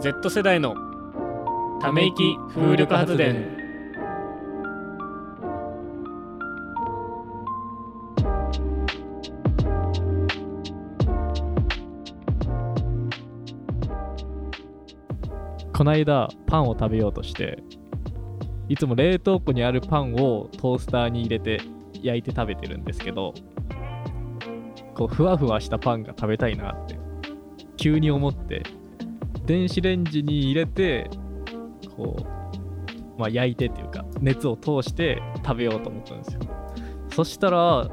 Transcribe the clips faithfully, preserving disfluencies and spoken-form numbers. Z 世代のため息風力発電。この間パンを食べようとして、いつも冷凍庫にあるパンをトースターに入れて焼いて食べてるんですけど、こうふわふわしたパンが食べたいなって急に思って、電子レンジに入れてこう、まあ、焼いてっていうか熱を通して食べようと思ったんですよ。そしたら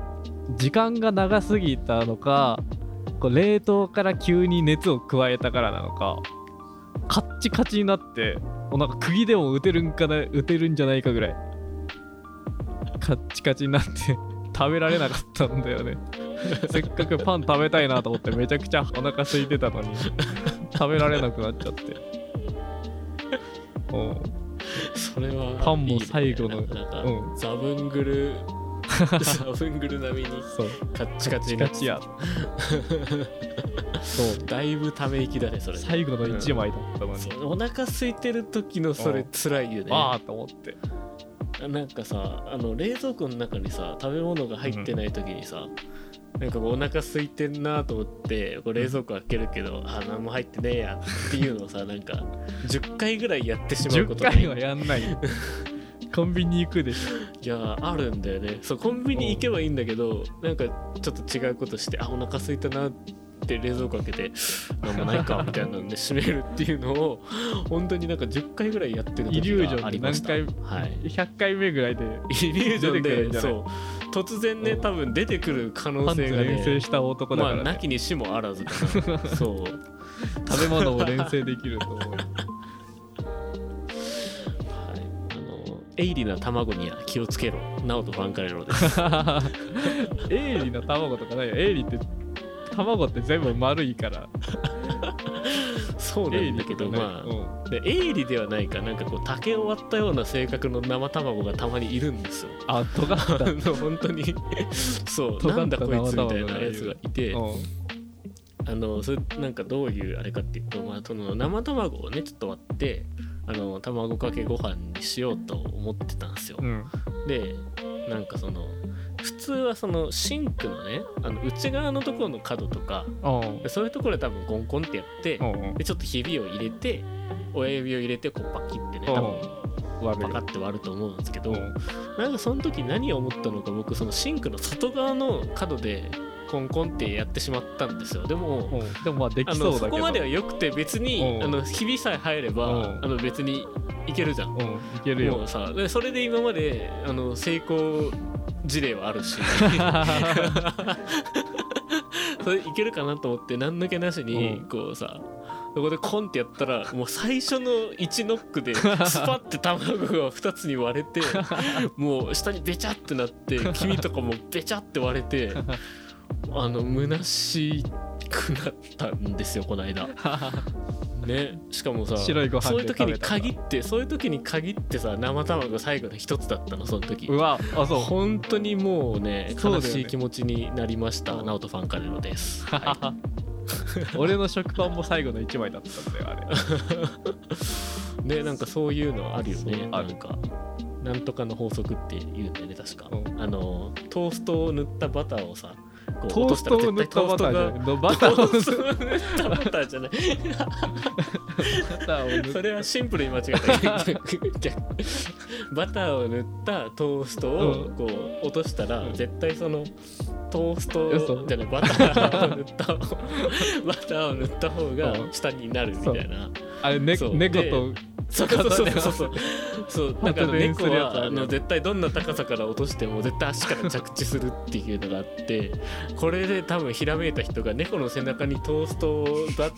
時間が長すぎたのか、こう冷凍から急に熱を加えたからなのか、カッチカチになって、もうなんか釘でも打てるんかな、打てるんじゃないかぐらいカッチカチになって食べられなかったんだよね。せっかくパン食べたいなと思ってめちゃくちゃお腹空いてたのに食べられなくなっちゃって、おう、それはいい、ね、パンも最後のうん、ザブングルザブングル並みにカッチカチになっちゃった。そうだいぶため息だねそれ。最後のいちまいだったのに、うん、お腹空いてる時のそれ辛いよね。ああと思って、なんかさ、あの冷蔵庫の中にさ食べ物が入ってない時にさ、うん、なんかこうお腹空いてんなと思ってこう冷蔵庫開けるけど、うん、あ何も入ってねえやっていうのをさ、なんかじゅっかいぐらいやってしまうことない。じゅっかいはやんない。コンビニ行くでしょ。いやあるんだよね。そうコンビニ行けばいいんだけど、なんかちょっと違うことして、あお腹空いたなって冷蔵庫開けて何もないかみたいなので閉めるっていうのを本当になんかじゅっかいぐらいやってる時がありました。イリュージョンで何回、はい、ひゃっかいめぐらいでイリュージョンでそう突然ね多分出てくる可能性がね、連成した男だからね、まあ、なきにしもあらずかな。そう食べ物を連成できると思う。鋭利な卵には気をつけろ、ナオトバンカレロです。鋭利な卵とかないよ。鋭利って卵って全部丸いからそうなんだけど、まあ鋭利ではないか、なんかこう竹を割ったような性格の生卵がたまにいるんですよ。あ、尖った本当にそうなんだこいつみたいなやつがいて、あのそれなんかどういうあれかっていうと、まあ、その生卵をねちょっと割ってあの卵かけご飯にしようと思ってたんですよ、うん、でなんかその普通はそのシンクのねあの内側のところの角とかそういうところで多分コンコンってやってでちょっとひびを入れて親指を入れてこうパキってね多分パカって割ると思うんですけど、なんかその時何を思ったのか僕そのシンクの外側の角でコンコンってやってしまったんですよ。でも、うん、でもまあできそうだけど、あのそこまではよくて別に、うん、あのひびさえ入れば、うん、あの別にいけるじゃん、うん、いけるよ。もうさそれで今まであの成功事例はあるしそれいけるかなと思って何の気なしにこうさ、うん、そこでコンってやったらもう最初のいちノックでスパッて卵がふたつに割れてもう下にベチャってなって黄身とかもベチャって割れてあの虚しくなったんですよこの間ね。しかもさ白いご飯そういう時に限ってそういう時に限ってさ生卵最後の一つだったのその時。うわあそう本当にもうね悲しい気持ちになりました。ナオトファンカレロです、はい、俺の食パンも最後の一枚だったんだよあれ。でなんかそういうのあるよね。あるかなんとかの法則って言うんだよね確か、うん、あのトーストを塗ったバターをさトーストを塗ったバターじゃないバターを塗ったバターじゃないそれはシンプルに間違えたバターを塗ったトーストをこう落としたら絶対そのトーストじゃないバターを塗ったバターを塗った方が下になるみたいな。あれ猫とそうそうそうそうそうだから猫はあの絶対どんな高さから落としても絶対足から着地するっていうのがあってこれで多分ひらめいた人が猫の背中にトーストを バ,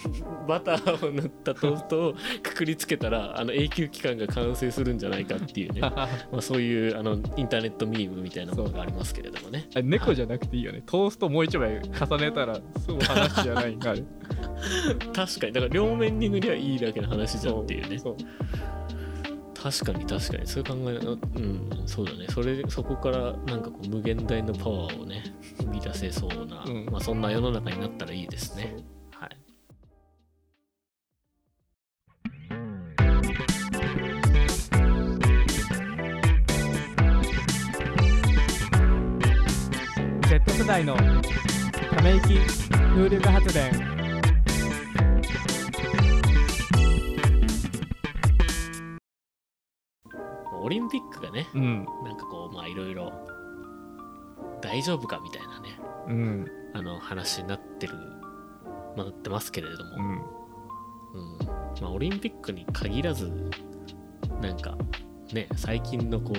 バターを塗ったトーストをくくりつけたらあの永久期間が完成するんじゃないかっていうねまあそういうあのインターネットミームみたいなものがありますけれどもね。あ猫じゃなくていいよね、はい、トーストもう一枚重ねたらすぐ話じゃないんかあれ確かにだから両面に塗りゃいいだけの話じゃんっていうね。そうそう確かに確かにそういう考え、うん、そうだね。それそこからなんかこう無限大のパワーをね生み出せそうな、うんまあ、そんな世の中になったらいいですね。はい。代のため息風力発電。オリンピックがね、うん、なんかこうまあいろいろ大丈夫かみたいなね、うん、あの話になってる、まあ、なってますけれども、うんうん、まあ、オリンピックに限らずなんかね最近のこ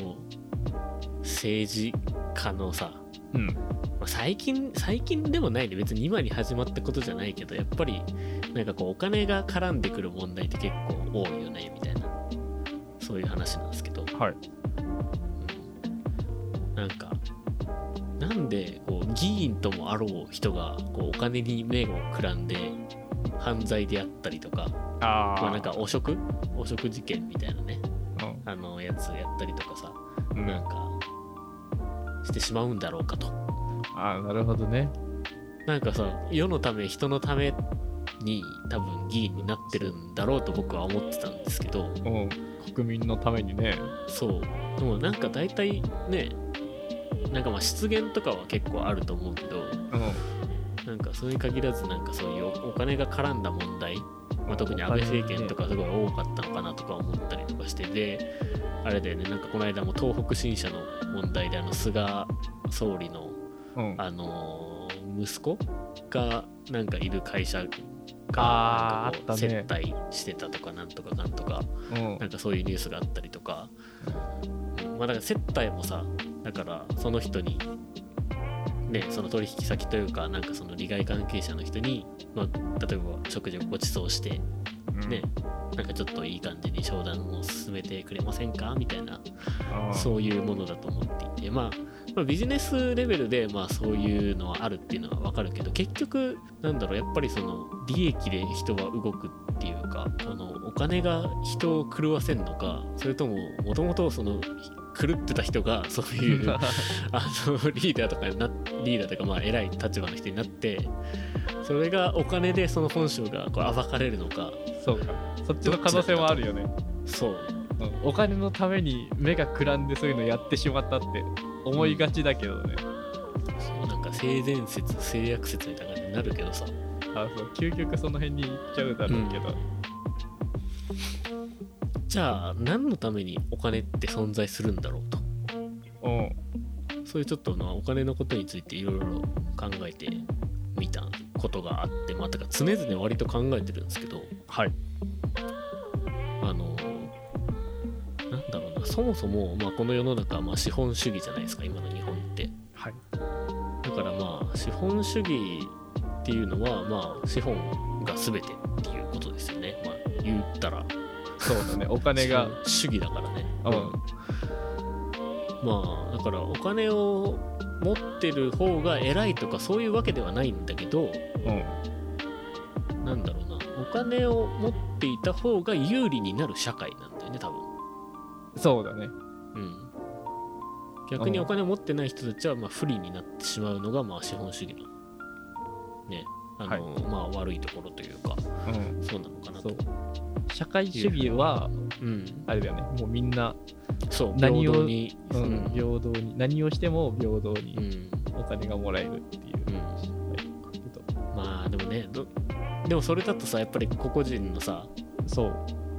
う政治家のさ、うん、まあ、最近最近でもないで別に今に始まったことじゃないけど、やっぱりなんかこうお金が絡んでくる問題って結構多いよねみたいな、そういう話なんですけど、はい、うん、なんかなんでこう議員ともあろう人がこうお金に目をくらんで犯罪であったりとか、あ、まあ、なんか汚職汚職事件みたいなね、うん、あのやつやったりとかさ、うん、なんかしてしまうんだろうかと。あ、なるほどね。なんかさ、世のため人のために多分議員になってるんだろうと僕は思ってたんですけど、うん、国民のためにね。そう、でもなんか大体ね、なんかまあ失言とかは結構あると思うけど、うん、なんかそれに限らずなんかそういうお金が絡んだ問題、まあ、特に安倍政権とかすごい多かったのかなとか思ったりとかして、であれだよね、なんかこの間も東北新社の問題であの菅総理の、うん、あの息子がなんかいる会社がなんか接待してたとかなんとかなんとか、うん、なんかそういうニュースがあったりとか、まあ、だから接待もさ、だからその人に、ね、その取引先というか、なんかその利害関係者の人に、まあ、例えば食事をご馳走して、ね、うん、なんかちょっといい感じに商談を進めてくれませんかみたいな、そういうものだと思っていて、まあ、まあ、ビジネスレベルでまあそういうのはあるっていうのは分かるけど、結局なんだろう、やっぱりその利益で人は動くっていうか、あのお金が人を狂わせるのか、それとももともとその狂ってた人がそういうあのリーダーとかなリーダーとかまあ偉い立場の人になって、それがお金でその本性がこう暴かれるのか。そうか、そっちの可能性もあるよね。そう、うん、お金のために目がくらんでそういうのやってしまったって思いがちだけどね、うん、そう、なんか性善説性悪説みたいな感じになるけどさ、あ、そう、究極その辺に行っちゃうだろうけど、うん、じゃあ何のためにお金って存在するんだろうと、うん、そういうちょっとなお金のことについていろいろ考えてみたことがあって、まあ、だから常々割と考えてるんですけど、はい、あのなんだろうな、そもそも、まあ、この世の中はまあ資本主義じゃないですか、今の日本って、はい、だからまあ資本主義っていうのは、まあ、資本が全てっていうことですよね、まあ、言ったらそうだね、お金が主義だからね、うん、まあだからお金を持ってる方が偉いとかそういうわけではないんだけど、うん、なんだろうな、お金を持っていた方が有利になる社会なんだよね、多分。そうだね、うん、逆にお金を持ってない人たちはまあ不利になってしまうのがまあ資本主義のね、あの、はい、まあ悪いところというか、うん、そうなのかなと。社会主義は、うん、あれだよね、もうみんなそう何を平等に、うんうん、平等に何をしても平等にお金がもらえるっていう、うん、はい、まあでもね、どでもそれだとさ、やっぱり個々人のさ、そ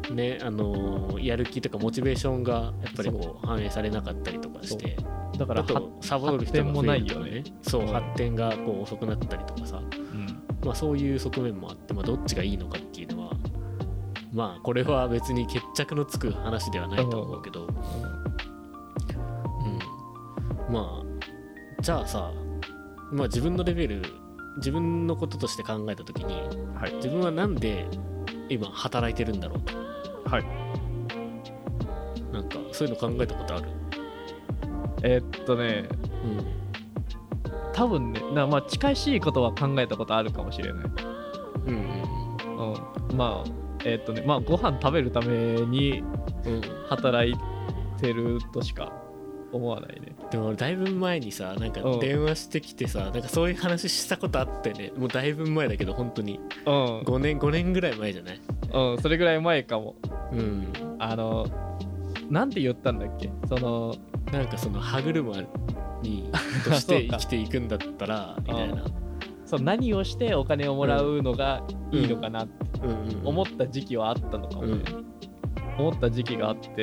うね、あのー、やる気とかモチベーションがやっぱりこう反映されなかったりとかして、だからとサボる人が増えるとかね、そう、うん、発展がこう遅くなったりとかさ、うん、まあ、そういう側面もあって、まあ、どっちがいいのかっていうのはまあこれは別に決着のつく話ではないと思うけど、うん、まあじゃあさ、まあ、自分のレベル自分のこととして考えた時に、はい、自分はなんで今働いてるんだろうと、はい、なんかそういうの考えたことある？えー、っとね、うん、多分ね、なまあ近しいことは考えたことあるかもしれない。うんうん、うん、まあえーっとねまあ、ご飯食べるために働いてるとしか思わないね、うん、でも俺だいぶ前にさ、なんか電話してきてさ、うん、なんかそういう話したことあってね、もうだいぶ前だけど本当に、うん、ごねんごねんぐらい前じゃない？うん、それぐらい前かも、うん、あのなんて言ったんだっけ、そのなんかその歯車にとして生きていくんだったらみたいな、そう何をしてお金をもらうのがいいのかなって思った時期はあったのかもね、うん、思った時期があって、うん、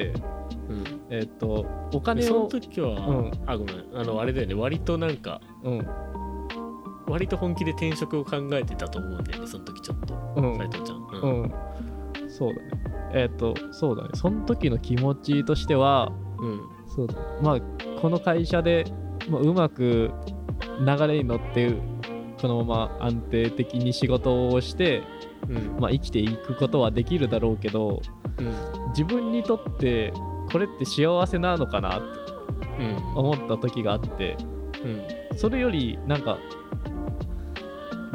えー、っとお金をその時は、うん、あごめんあのあれだよね割となんか、うん、割と本気で転職を考えてたと思うんだよねその時ちょっと斉藤、うん、ちゃん、うんうん、そうだねえー、っとそうだねその時の気持ちとしては、うん、そうだねまあこの会社で、まあ、うまく流れに乗っていうこのまま安定的に仕事をして、うんまあ、生きていくことはできるだろうけど、うん、自分にとってこれって幸せなのかなって思った時があって、うん、それよりなんか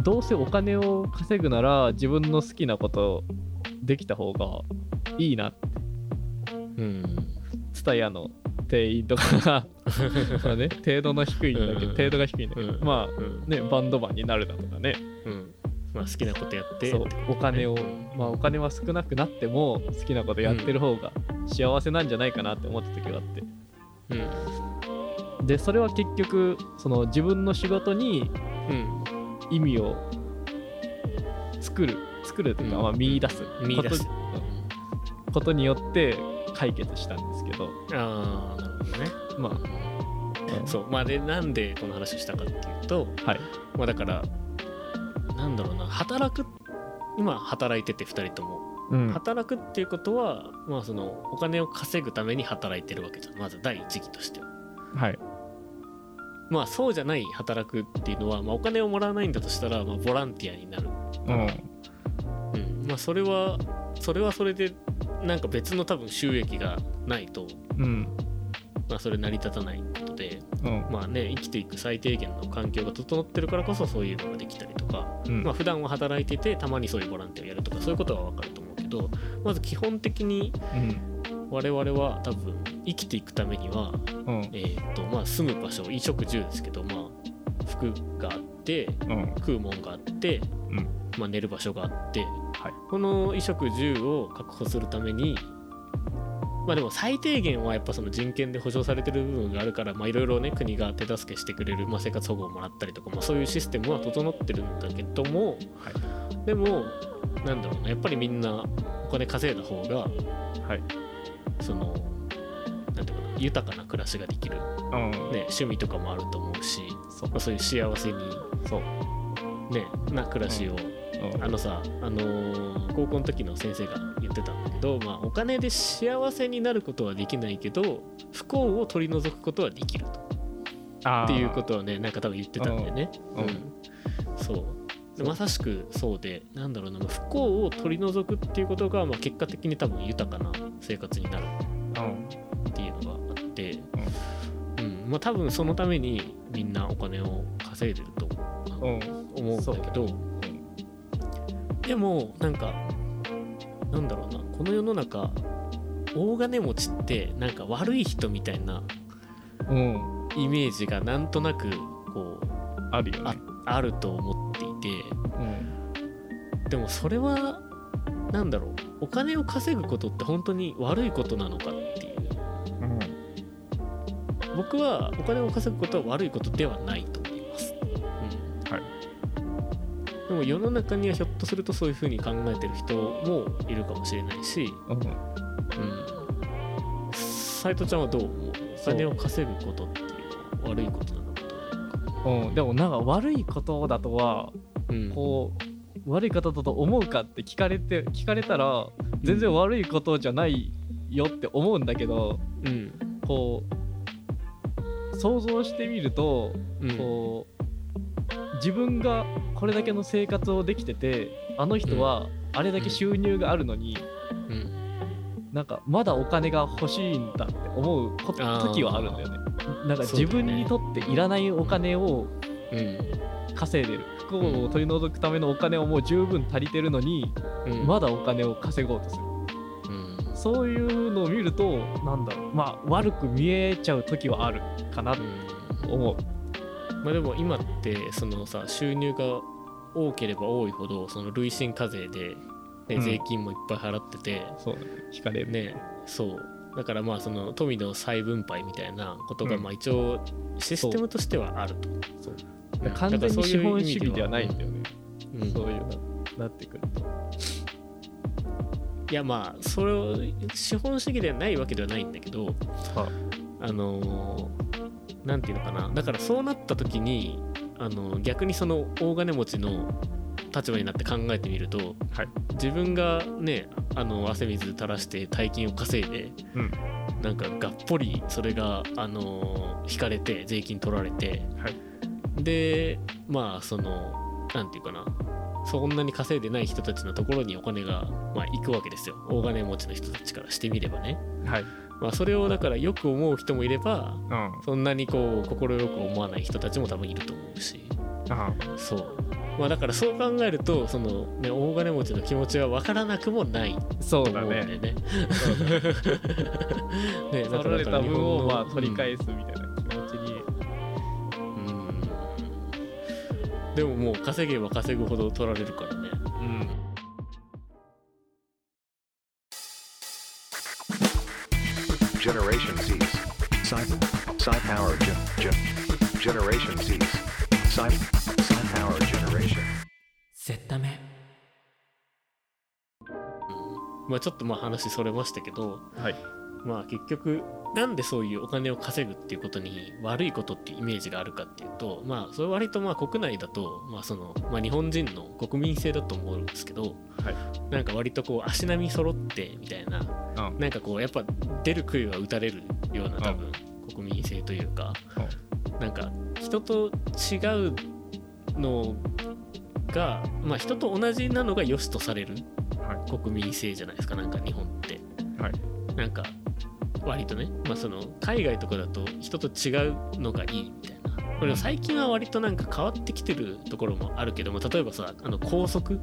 どうせお金を稼ぐなら自分の好きなことできた方がいいなってTSUTAYAの定員とかが、ね、程度の低いんだけど、うんうん、程度が低いんだけど、うん、まあね、うん、バンドマンになるだとかね、うんまあ、好きなことやってそうお金を、うんまあ、お金は少なくなっても好きなことやってる方が幸せなんじゃないかなって思った時があって、うん、でそれは結局その自分の仕事に意味を作る作るというか、うんまあ、見出す見出すこと、ことによって解決したんですけど、ああなるほどね。まあ、うん、そうまあでなんでこの話をしたかっていうと、はい、まあだからなんだろうな働く今働いててふたりとも、うん、働くっていうことはまあそのお金を稼ぐために働いてるわけじゃんまず第一義としては、はい。まあそうじゃない働くっていうのはまあお金をもらわないんだとしたらまあボランティアになる。うん。うん、まあそれはそれはそれで。なんか別の多分収益がないと、うんまあ、それ成り立たないことで、うんまあね、生きていく最低限の環境が整ってるからこそそういうのができたりとか、うんまあ、普段は働いててたまにそういうボランティアをやるとかそういうことは分かると思うけどまず基本的に我々は多分生きていくためには、うんえーとまあ、住む場所衣食住ですけど、まあ、服があって、うん、食うもんがあって、うんまあ、寝る場所があってはい、この衣食住を確保するためにまあでも最低限はやっぱその人権で保障されてる部分があるからまあいろいろね国が手助けしてくれる、まあ、生活保護をもらったりとか、まあ、そういうシステムは整ってるんだけども、はい、でもなんだろうなやっぱりみんなお金稼いだ方が、はい、そのなんていうかな豊かな暮らしができる、うんね、趣味とかもあると思うし そう、まあ、そういう幸せにそう、ね、な暮らしを、うんあのさ、あのー、高校の時の先生が言ってたんだけど、まあ、お金で幸せになることはできないけど不幸を取り除くことはできるとっていうことをねなんか多分言ってたんだよね、うんうん、そうでまさしくそうでなんだろうな不幸を取り除くっていうことが、まあ、結果的に多分豊かな生活になるっていうのがあって、うんうんまあ、多分そのためにみんなお金を稼いでると思うんだけど、うんでもなんかなんだろうなこの世の中大金持ちってなんか悪い人みたいなイメージがなんとなくこう あるよね、あ、あると思っていて、うん、でもそれはなんだろうお金を稼ぐことって本当に悪いことなのかっていう、うん、僕はお金を稼ぐことは悪いことではないと思います、うん、はいでも世の中にはひょっとするとそういう風に考えてる人もいるかもしれないし、うんうん、斉藤ちゃんはどう思う？お金を稼ぐことっていうのは悪いことなのかとか、うん、でもなんか悪いことだとは、うん、こう悪いことだと思うかって聞かれて聞かれたら全然悪いことじゃないよって思うんだけど、うん、こう想像してみると、うん、こう自分がこれだけの生活をできててあの人はあれだけ収入があるのに、うんうん、なんかまだお金が欲しいんだって思う時はあるんだよねなんか自分にとっていらないお金を稼いでる、うん、不幸を取り除くためのお金をもう十分足りてるのに、うん、まだお金を稼ごうとする、うん、そういうのを見るとなんだろう、まあ、悪く見えちゃう時はあるかなと思う、うんまあ、でも今ってそのさ収入が多ければ多いほどその累進課税で、ねうん、税金もいっぱい払っててそう引かれるねそうだからまあその富の再分配みたいなことがまあ一応システムとしてはあると、うん、そうそう、完全に資本主義ではないんだよね、うん、そういうなってくると、いやまあそれを資本主義ではないわけではないんだけど、はあ、あのなんていうのかな、だからそうなった時にあの逆にその大金持ちの立場になって考えてみると、はい、自分がねあの汗水垂らして大金を稼いで、うん、なんかがっぽりそれがあの引かれて税金取られて、はい、でまあそのなんていうかな、そんなに稼いでない人たちのところにお金が、まあ、行くわけですよ、大金持ちの人たちからしてみればね、はい、まあ、それをだからよく思う人もいれば、うん、そんなにこう心よく思わない人たちも多分いると思うし、ああそう、まあ、だからそう考えるとその、ね、大金持ちの気持ちは分からなくもないと思うんだよね。取られた分をまあ取り返すみたいな気持ちに、うん、でももう稼げば稼ぐほど取られるからね、うん、Generation Z's Sci Power Generation Z's Sci Power Generation セッタメ、まあちょっとまあ話それましたけど、はい、まあ結局なんでそういうお金を稼ぐっていうことに悪いことってイメージがあるかっていうと、まあそれ割とまあ国内だとまあそのまあ日本人の国民性だと思うんですけど、はい、なんか割とこう足並み揃ってみたいな、うん、なんかこうやっぱ出る杭は打たれるような多分国民性というか、うん、なんか人と違うのがまあ人と同じなのが良しとされる国民性じゃないですか、なんか日本って、はい、なんか割とね、まあ、その海外とかだと人と違うのがいいみたいな、これ最近は割となんか変わってきてるところもあるけども、例えばさあの校則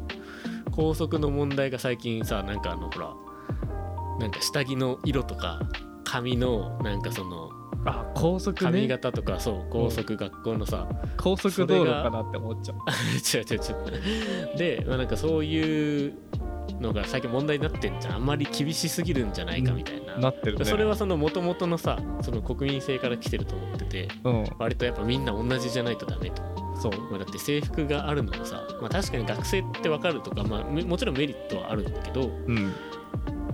校則の問題が最近さ、なんかあのほらなんか下着の色とか髪のなんかそのあ校則ね、髪型とかそう校則、うん、学校のさ校則道路かなって思っちゃう違う違う違うで、まあ、なんかそういうのが最近問題になってんじゃん、あんまり厳しすぎるんじゃないかみたいな、なってるね、それはその元々のさその国民性から来てると思ってて、うん、割とやっぱみんな同じじゃないとダメと、そう、まあ、だって制服があるのもさ、まあ、確かに学生って分かるとか、まあ、もちろんメリットはあるんだけど、うん、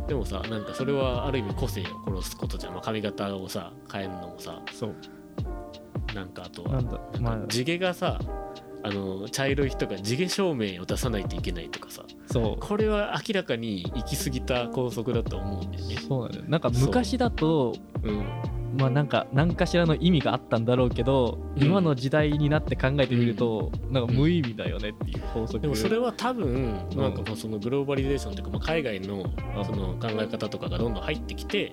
でもさなんかそれはある意味個性を殺すことじゃん、まあ、髪型をさ変えるのもさ、そうなんかあとはなんだなんか地毛がさあの茶色い人が地毛証明を出さないといけないとかさ、そうこれは明らかに行き過ぎた校則だと思うんだよね。そうなんだよ、なんか昔だと、うん、まあなんか何かしらの意味があったんだろうけど、うん、今の時代になって考えてみると、うん、なんか無意味だよねっていう法則、うん、でもそれは多分なんかもうそのグローバリゼーションというか、まあ、海外 の, その考え方とかがどんどん入ってきて、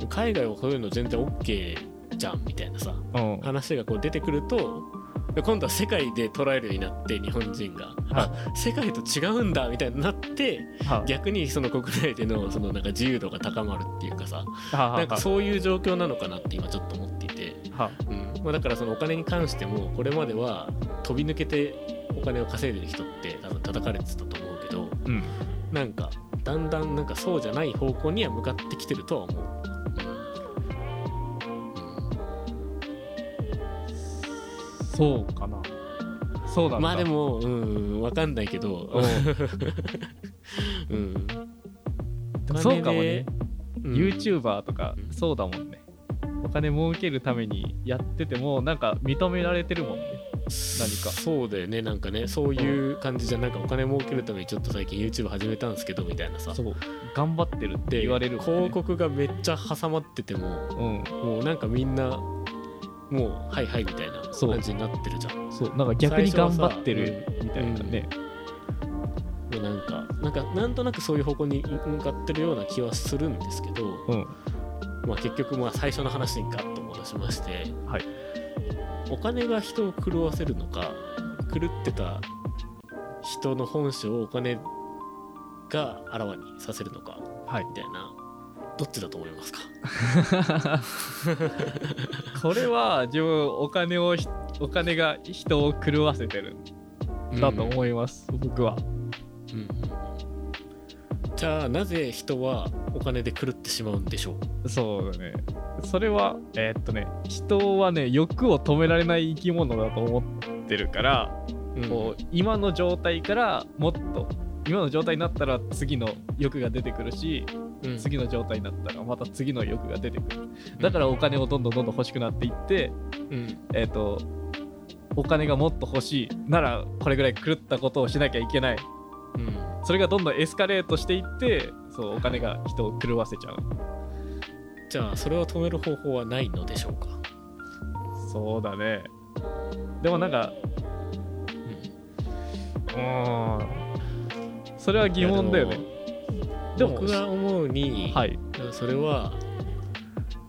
うん、海外はそういうの全然 OK じゃんみたいなさ、うん、話がこう出てくると今度は世界で捉えるようになって、日本人が、はい、あ世界と違うんだみたいになって、はあ、逆にその国内でのそのなんか自由度が高まるっていうかさ、はあはあ、なんかそういう状況なのかなって今ちょっと思っていて、はあうんまあ、だからそのお金に関してもこれまでは飛び抜けてお金を稼いでる人って多分叩かれてたと思うけど、うん、なんかだんだんなんかそうじゃない方向には向かってきてるとは思う。そうかな、そうなんだ、まあでもうん分かんないけどう、うん、そうかもね、うん、YouTuber とかそうだもんね、お金儲けるためにやっててもなんか認められてるもんね、何かそうだよね、なんかねそういう感じじゃん、なんかお金儲けるためにちょっと最近 YouTube 始めたんですけどみたいなさ、そう頑張ってるって言われる、ね、広告がめっちゃ挟まってても、うん、もうなんかみんなもうはいはいみたいな感じになってるじゃん。そう、なんか逆に頑張ってるみたいなね、うんうん、なんかなんかなんとなくそういう方向に向かってるような気はするんですけど、うんまあ、結局まあ最初の話にガッと戻しまして、はい、お金が人を狂わせるのか、狂ってた人の本性をお金があらわにさせるのか、はい、みたいな、どっちだと思いますかこれは自分お金をお金が人を狂わせてるんだと思います、うん、僕は、うん、じゃあなぜ人はお金で狂ってしまうんでしょう。そうだね、それはえー、っとね人はね欲を止められない生き物だと思ってるから、うん、こう今の状態からもっと今の状態になったら次の欲が出てくるし、うん、次の状態になったらまた次の欲が出てくる。だからお金をどんどんどんどん欲しくなっていって、うん、えー、っとお金がもっと欲しいならこれぐらい狂ったことをしなきゃいけない、うん、それがどんどんエスカレートしていってそうお金が人を狂わせちゃう。じゃあそれを止める方法はないのでしょうか。そうだね、でもなんか、うん、うんそれは疑問だよね。でも僕が思うに、はい、それは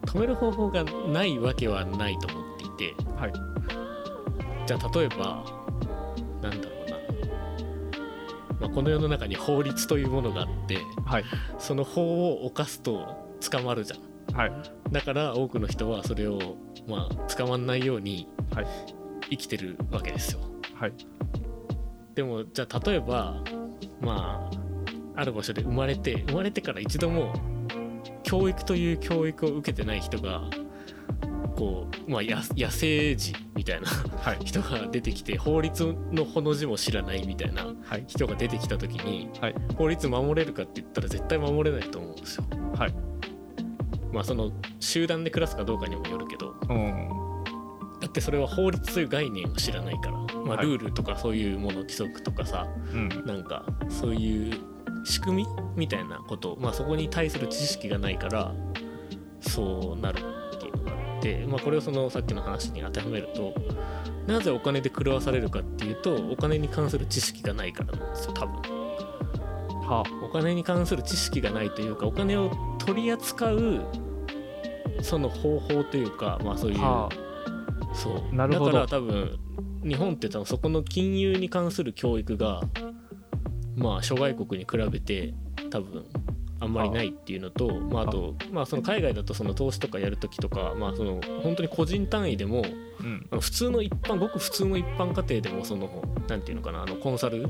止める方法がないわけはないと思っていて、はい、じゃあ例えばなんだろうな、まあ、この世の中に法律というものがあって、はい、その法を犯すと捕まるじゃん、はい、だから多くの人はそれを、まあ、捕まんないように生きてるわけですよ、はい、でもじゃあ例えばまあある場所で生まれて生まれてから一度も教育という教育を受けてない人がこう、まあ、野, 野生児みたいな人が出てきて、はい、法律のほの字も知らないみたいな人が出てきた時に、はい、法律守れるかって言ったら絶対守れないと思うんですよ、はい、まあ、その集団で暮らすかどうかにもよるけど、うん、だってそれは法律という概念を知らないから、まあ、ルールとかそういうもの規則とかさ、はい、なんかそういう仕組みみたいなこと、まあ、そこに対する知識がないからそうなるっていうのがあって、まあ、これをそのさっきの話に当てはめるとなぜお金で狂わされるかっていうとお金に関する知識がないからなんですよ多分。はあ、お金に関する知識がないというかお金を取り扱うその方法というか、まあ、そういう、はあ、そうなるほど。だから多分日本って多分そこの金融に関する教育がまあ諸外国に比べて多分あんまりないっていうのと、まあ、あとまあその海外だとその投資とかやるときとか、まあ、その本当に個人単位でも、うん、普通の一般ごく普通の一般家庭でもそのなんていうのかなあのコンサル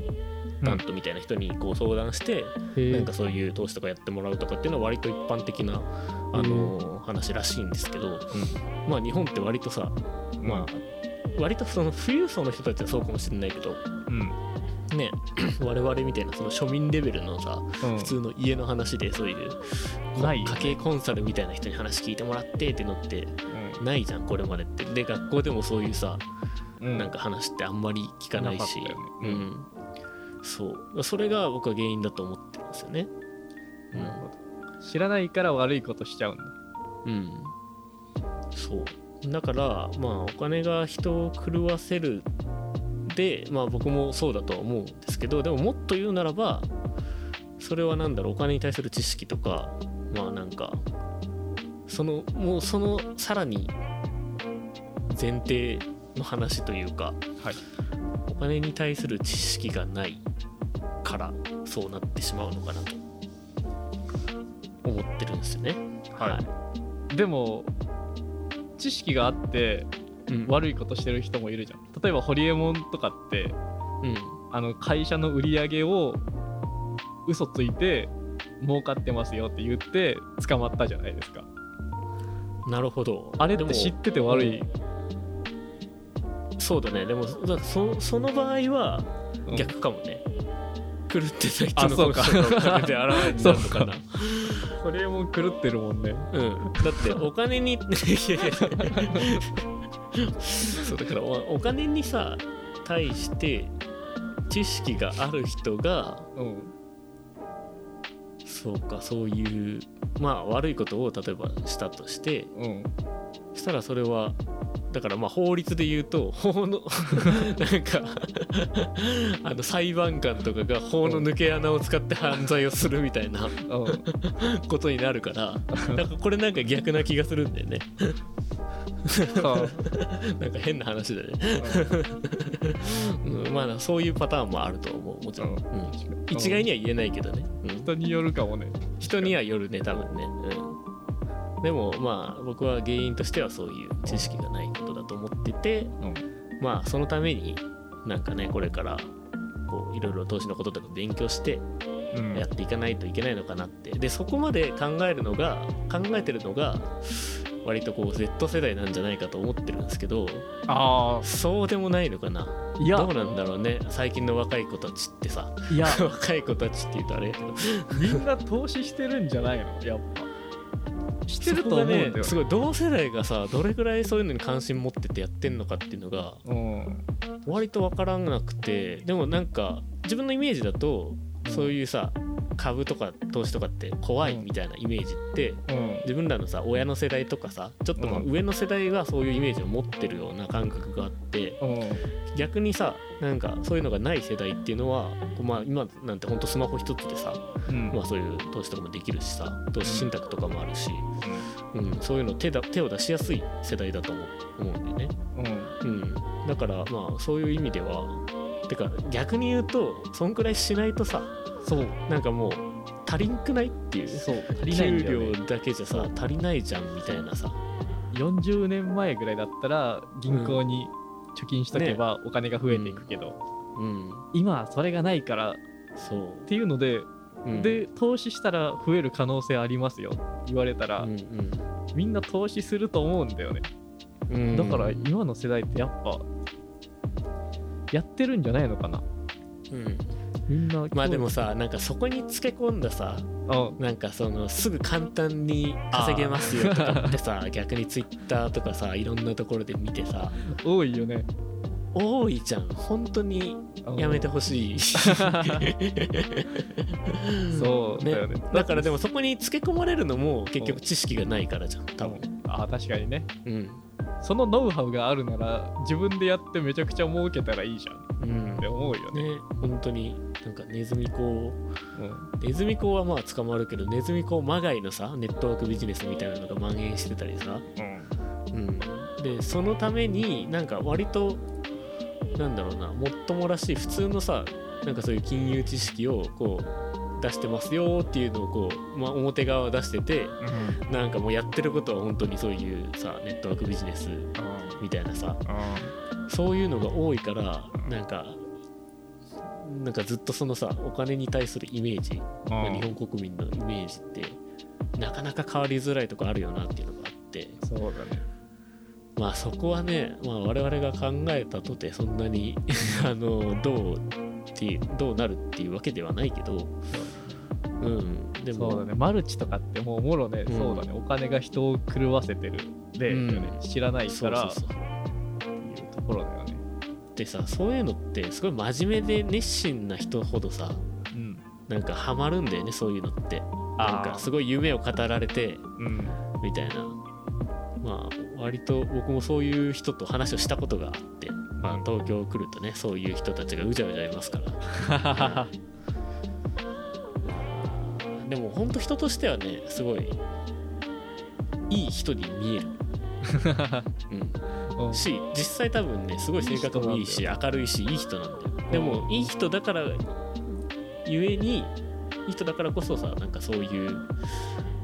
タントみたいな人にこう相談して、うん、なんかそういう投資とかやってもらうとかっていうのは割と一般的なあの話らしいんですけど、うん、まあ日本って割とさ、うん、まあ割とその富裕層の人たちはそうかもしれないけど、うんね、我々みたいなその庶民レベルのさ、うん、普通の家の話でそういう家計コンサルみたいな人に話聞いてもらってってのってないじゃん、うん、これまでって。で学校でもそういうさ、うん、なんか話ってあんまり聞かないし、うんうん、そうそれが僕は原因だと思ってるんですよね、うん、なるほど。知らないから悪いことしちゃうんだ。うんそうだからまあお金が人を狂わせるでまあ、僕もそうだとは思うんですけど、でももっと言うならばそれは何だろうお金に対する知識とかまあなんかそのもうそのさらに前提の話というか、はい、お金に対する知識がないからそうなってしまうのかなと思ってるんですよね、はいはい、でも知識があってうん、悪いことしてる人もいるじゃん。例えばホリエモンとかって、うん、あの会社の売り上げを嘘ついて儲かってますよって言って捕まったじゃないですか。なるほど。あれって知ってて悪い、うん、そうだね。でもだ そ, その場合は逆かもね、うん、狂ってた人の方がかけて洗いになるのかなホリエモン狂ってるもんね、うん、だってお金にいやいやそうだからお金にさ対して知識がある人が、うん、そうかそういうまあ悪いことを例えばしたとして、うん、したらそれはだからまあ法律で言うと法のなんかあの裁判官とかが法の抜け穴を使って犯罪をするみたいな、うん、ことになるからなんかこれなんか逆な気がするんだよね。なんか変な話だね、うん、まあそういうパターンもあると思うもちろん、うん、一概には言えないけどね、うん、人によるかもね。人にはよるね多分ね、うん、でもまあ僕は原因としてはそういう知識がないことだと思ってて、うん、まあそのためになんかねこれからこういろいろ投資のこととか勉強して、やっていかないといけないのかなって、うん、でそこまで考えるのが考えてるのが割とこう Z 世代なんじゃないかと思ってるんですけど、あそうでもないのかな。いやどうなんだろうね、最近の若い子たちってさ。いや若い子たちって言うとあれやけどみんな投資してるんじゃないのやっぱしてると思うんだよ、ね、すごい同世代がさどれぐらいそういうのに関心持っててやってんのかっていうのが、うん、割と分からなくて、でもなんか自分のイメージだとそういうさ株とか投資とかって怖いみたいなイメージって、うん、自分らのさ親の世代とかさちょっとまあ上の世代がそういうイメージを持ってるような感覚があって、うん、逆にさなんかそういうのがない世代っていうのは、まあ、今なんてほんとスマホ一つでさ、うんまあ、そういう投資とかもできるしさ投資信託とかもあるし、うんうん、そういうの 手, だ手を出しやすい世代だと思うんだよね、うんうん、だからまあそういう意味ではてか逆に言うとそんくらいしないとさそうなんかもう足りんくないっていう、そう足りないんだよね、給料だけじゃさ足りないじゃんみたいなさ。よんじゅうねんまえぐらいだったら銀行に貯金しとけばお金が増えていくけど、うんねうん、今それがないからそうっていうので、うん、で投資したら増える可能性ありますよ言われたら、うんうん、みんな投資すると思うんだよね、うん、だから今の世代ってやっぱやってるんじゃないのかな、うんみんな。まあでもさなんかそこにつけ込んださなんかそのすぐ簡単に稼げますよとかってさ逆にツイッターとかさいろんなところで見てさ多いよね多いじゃん本当にやめてほしいそうだよね、ね、だからでもそこにつけ込まれるのも結局知識がないからじゃん多分。あ確かにね、うん、そのノウハウがあるなら自分でやってめちゃくちゃ儲けたらいいじゃんうん、って思うよね。ね本当になんかネズミ講、うん、ネズミ講はまあ捕まるけどネズミ講まがいのさネットワークビジネスみたいなのが蔓延してたりさ、うんうん、でそのためになんか割となんだろうなもっともらしい普通のさなんかそういう金融知識をこう出してますよっていうのをこう、まあ、表側は出してて、うん、なんかもうやってることは本当にそういうさネットワークビジネスみたいなさ、うんうん、そういうのが多いからなんかなんかずっとそのさお金に対するイメージ、うん、日本国民のイメージってなかなか変わりづらいとこあるよなっていうのがあってそうだねまあそこはね、まあ、我々が考えたとてそんなにあのどうってどうなるっていうわけではないけどうんでもそうだねマルチとかってもうもろね、うん、そうだねお金が人を狂わせてるで、うん、知らないからそうそうそうっていうところだよね。でさそういうのってすごい真面目で熱心な人ほどさ、うん、なんかハマるんだよねそういうのってなんかすごい夢を語られて、うん、みたいなまあ割と僕もそういう人と話をしたことがあって、うんまあ、東京来るとねそういう人たちがうじゃうじゃいますから、うん、でもほんと人としてはねすごいいい人に見えるうん、し実際多分ねすごい性格もいいし明るいしいい人なんだよ。でもいい人だからゆえにいい人だからこそさなんかそういう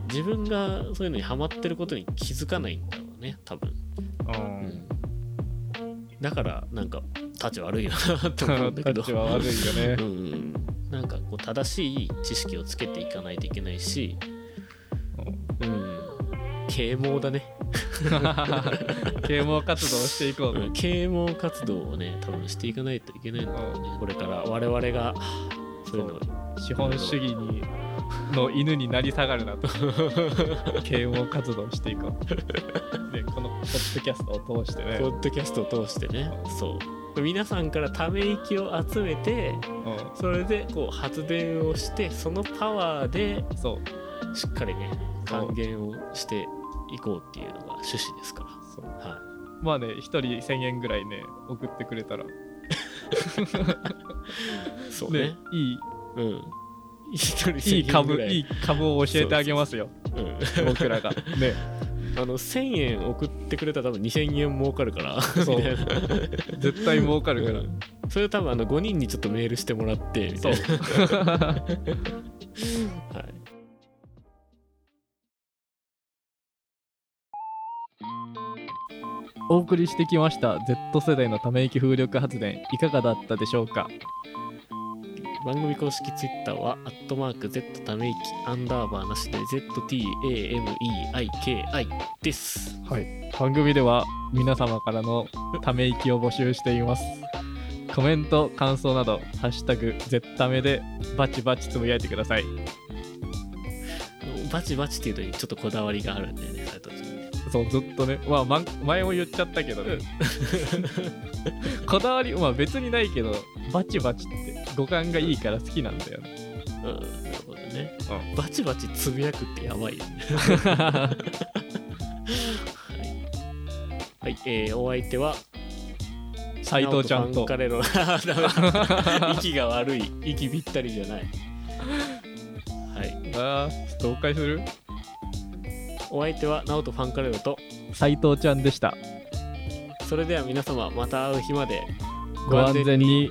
自分がそういうのにハマってることに気づかないんだろうね多分、うん、だからなんか立ち悪いよなと思うんだけど立ち悪いよね、うん、なんかこう正しい知識をつけていかないといけないし、うん、啓蒙だね啓蒙活動をしていこう、うん、啓蒙活動をね多分していかないといけないんだろうね、うん、これから我々がそういうのを資本主義にの犬になり下がるなと啓蒙活動をしていこうでこのポッドキャストを通してねポッドキャストを通してね、うん、そう皆さんからため息を集めて、うん、それでこう発電をしてそのパワーでそうしっかりね還元をして行こうっていうのが趣旨ですからそう、はい、まあね一人せんえんぐらいね送ってくれたらそうね、ね、いい、うん、ひとりせんえんぐらいいい株、いい株を教えてあげますよそうそうそう、うん、僕らがねあのせんえん送ってくれたら多分にせんえん儲かるからそう絶対儲かるから、うん、それを多分あのごにんにちょっとメールしてもらってみたいなそうはいお送りしてきました Z 世代のため息風力発電いかがだったでしょうか。番組公式ツイッターはアットマーク Z ため息アンダーバーなしで ゼット ティー エー エム イー アイ ケー アイ です。はい。番組では皆様からのため息を募集しています。コメント、感想などハッシュタグ Z ためでバチバチつぶやいてください。バチバチっていうのにちょっとこだわりがあるんだよね。そうずっとね、まあ、ま前も言っちゃったけどねこだわり、まあ、別にないけどバチバチって語感がいいから好きなんだよね。うん、なるほどね、うん、バチバチつぶやくってやばいよねはい、はい、えー、お相手は斉藤ちゃんとダメだ息が悪い、息ぴったりじゃないはい、あー、ちょっとお返しする。お相手はナオトファンカレロと斉藤ちゃんでした。それでは皆様また会う日までご安全に。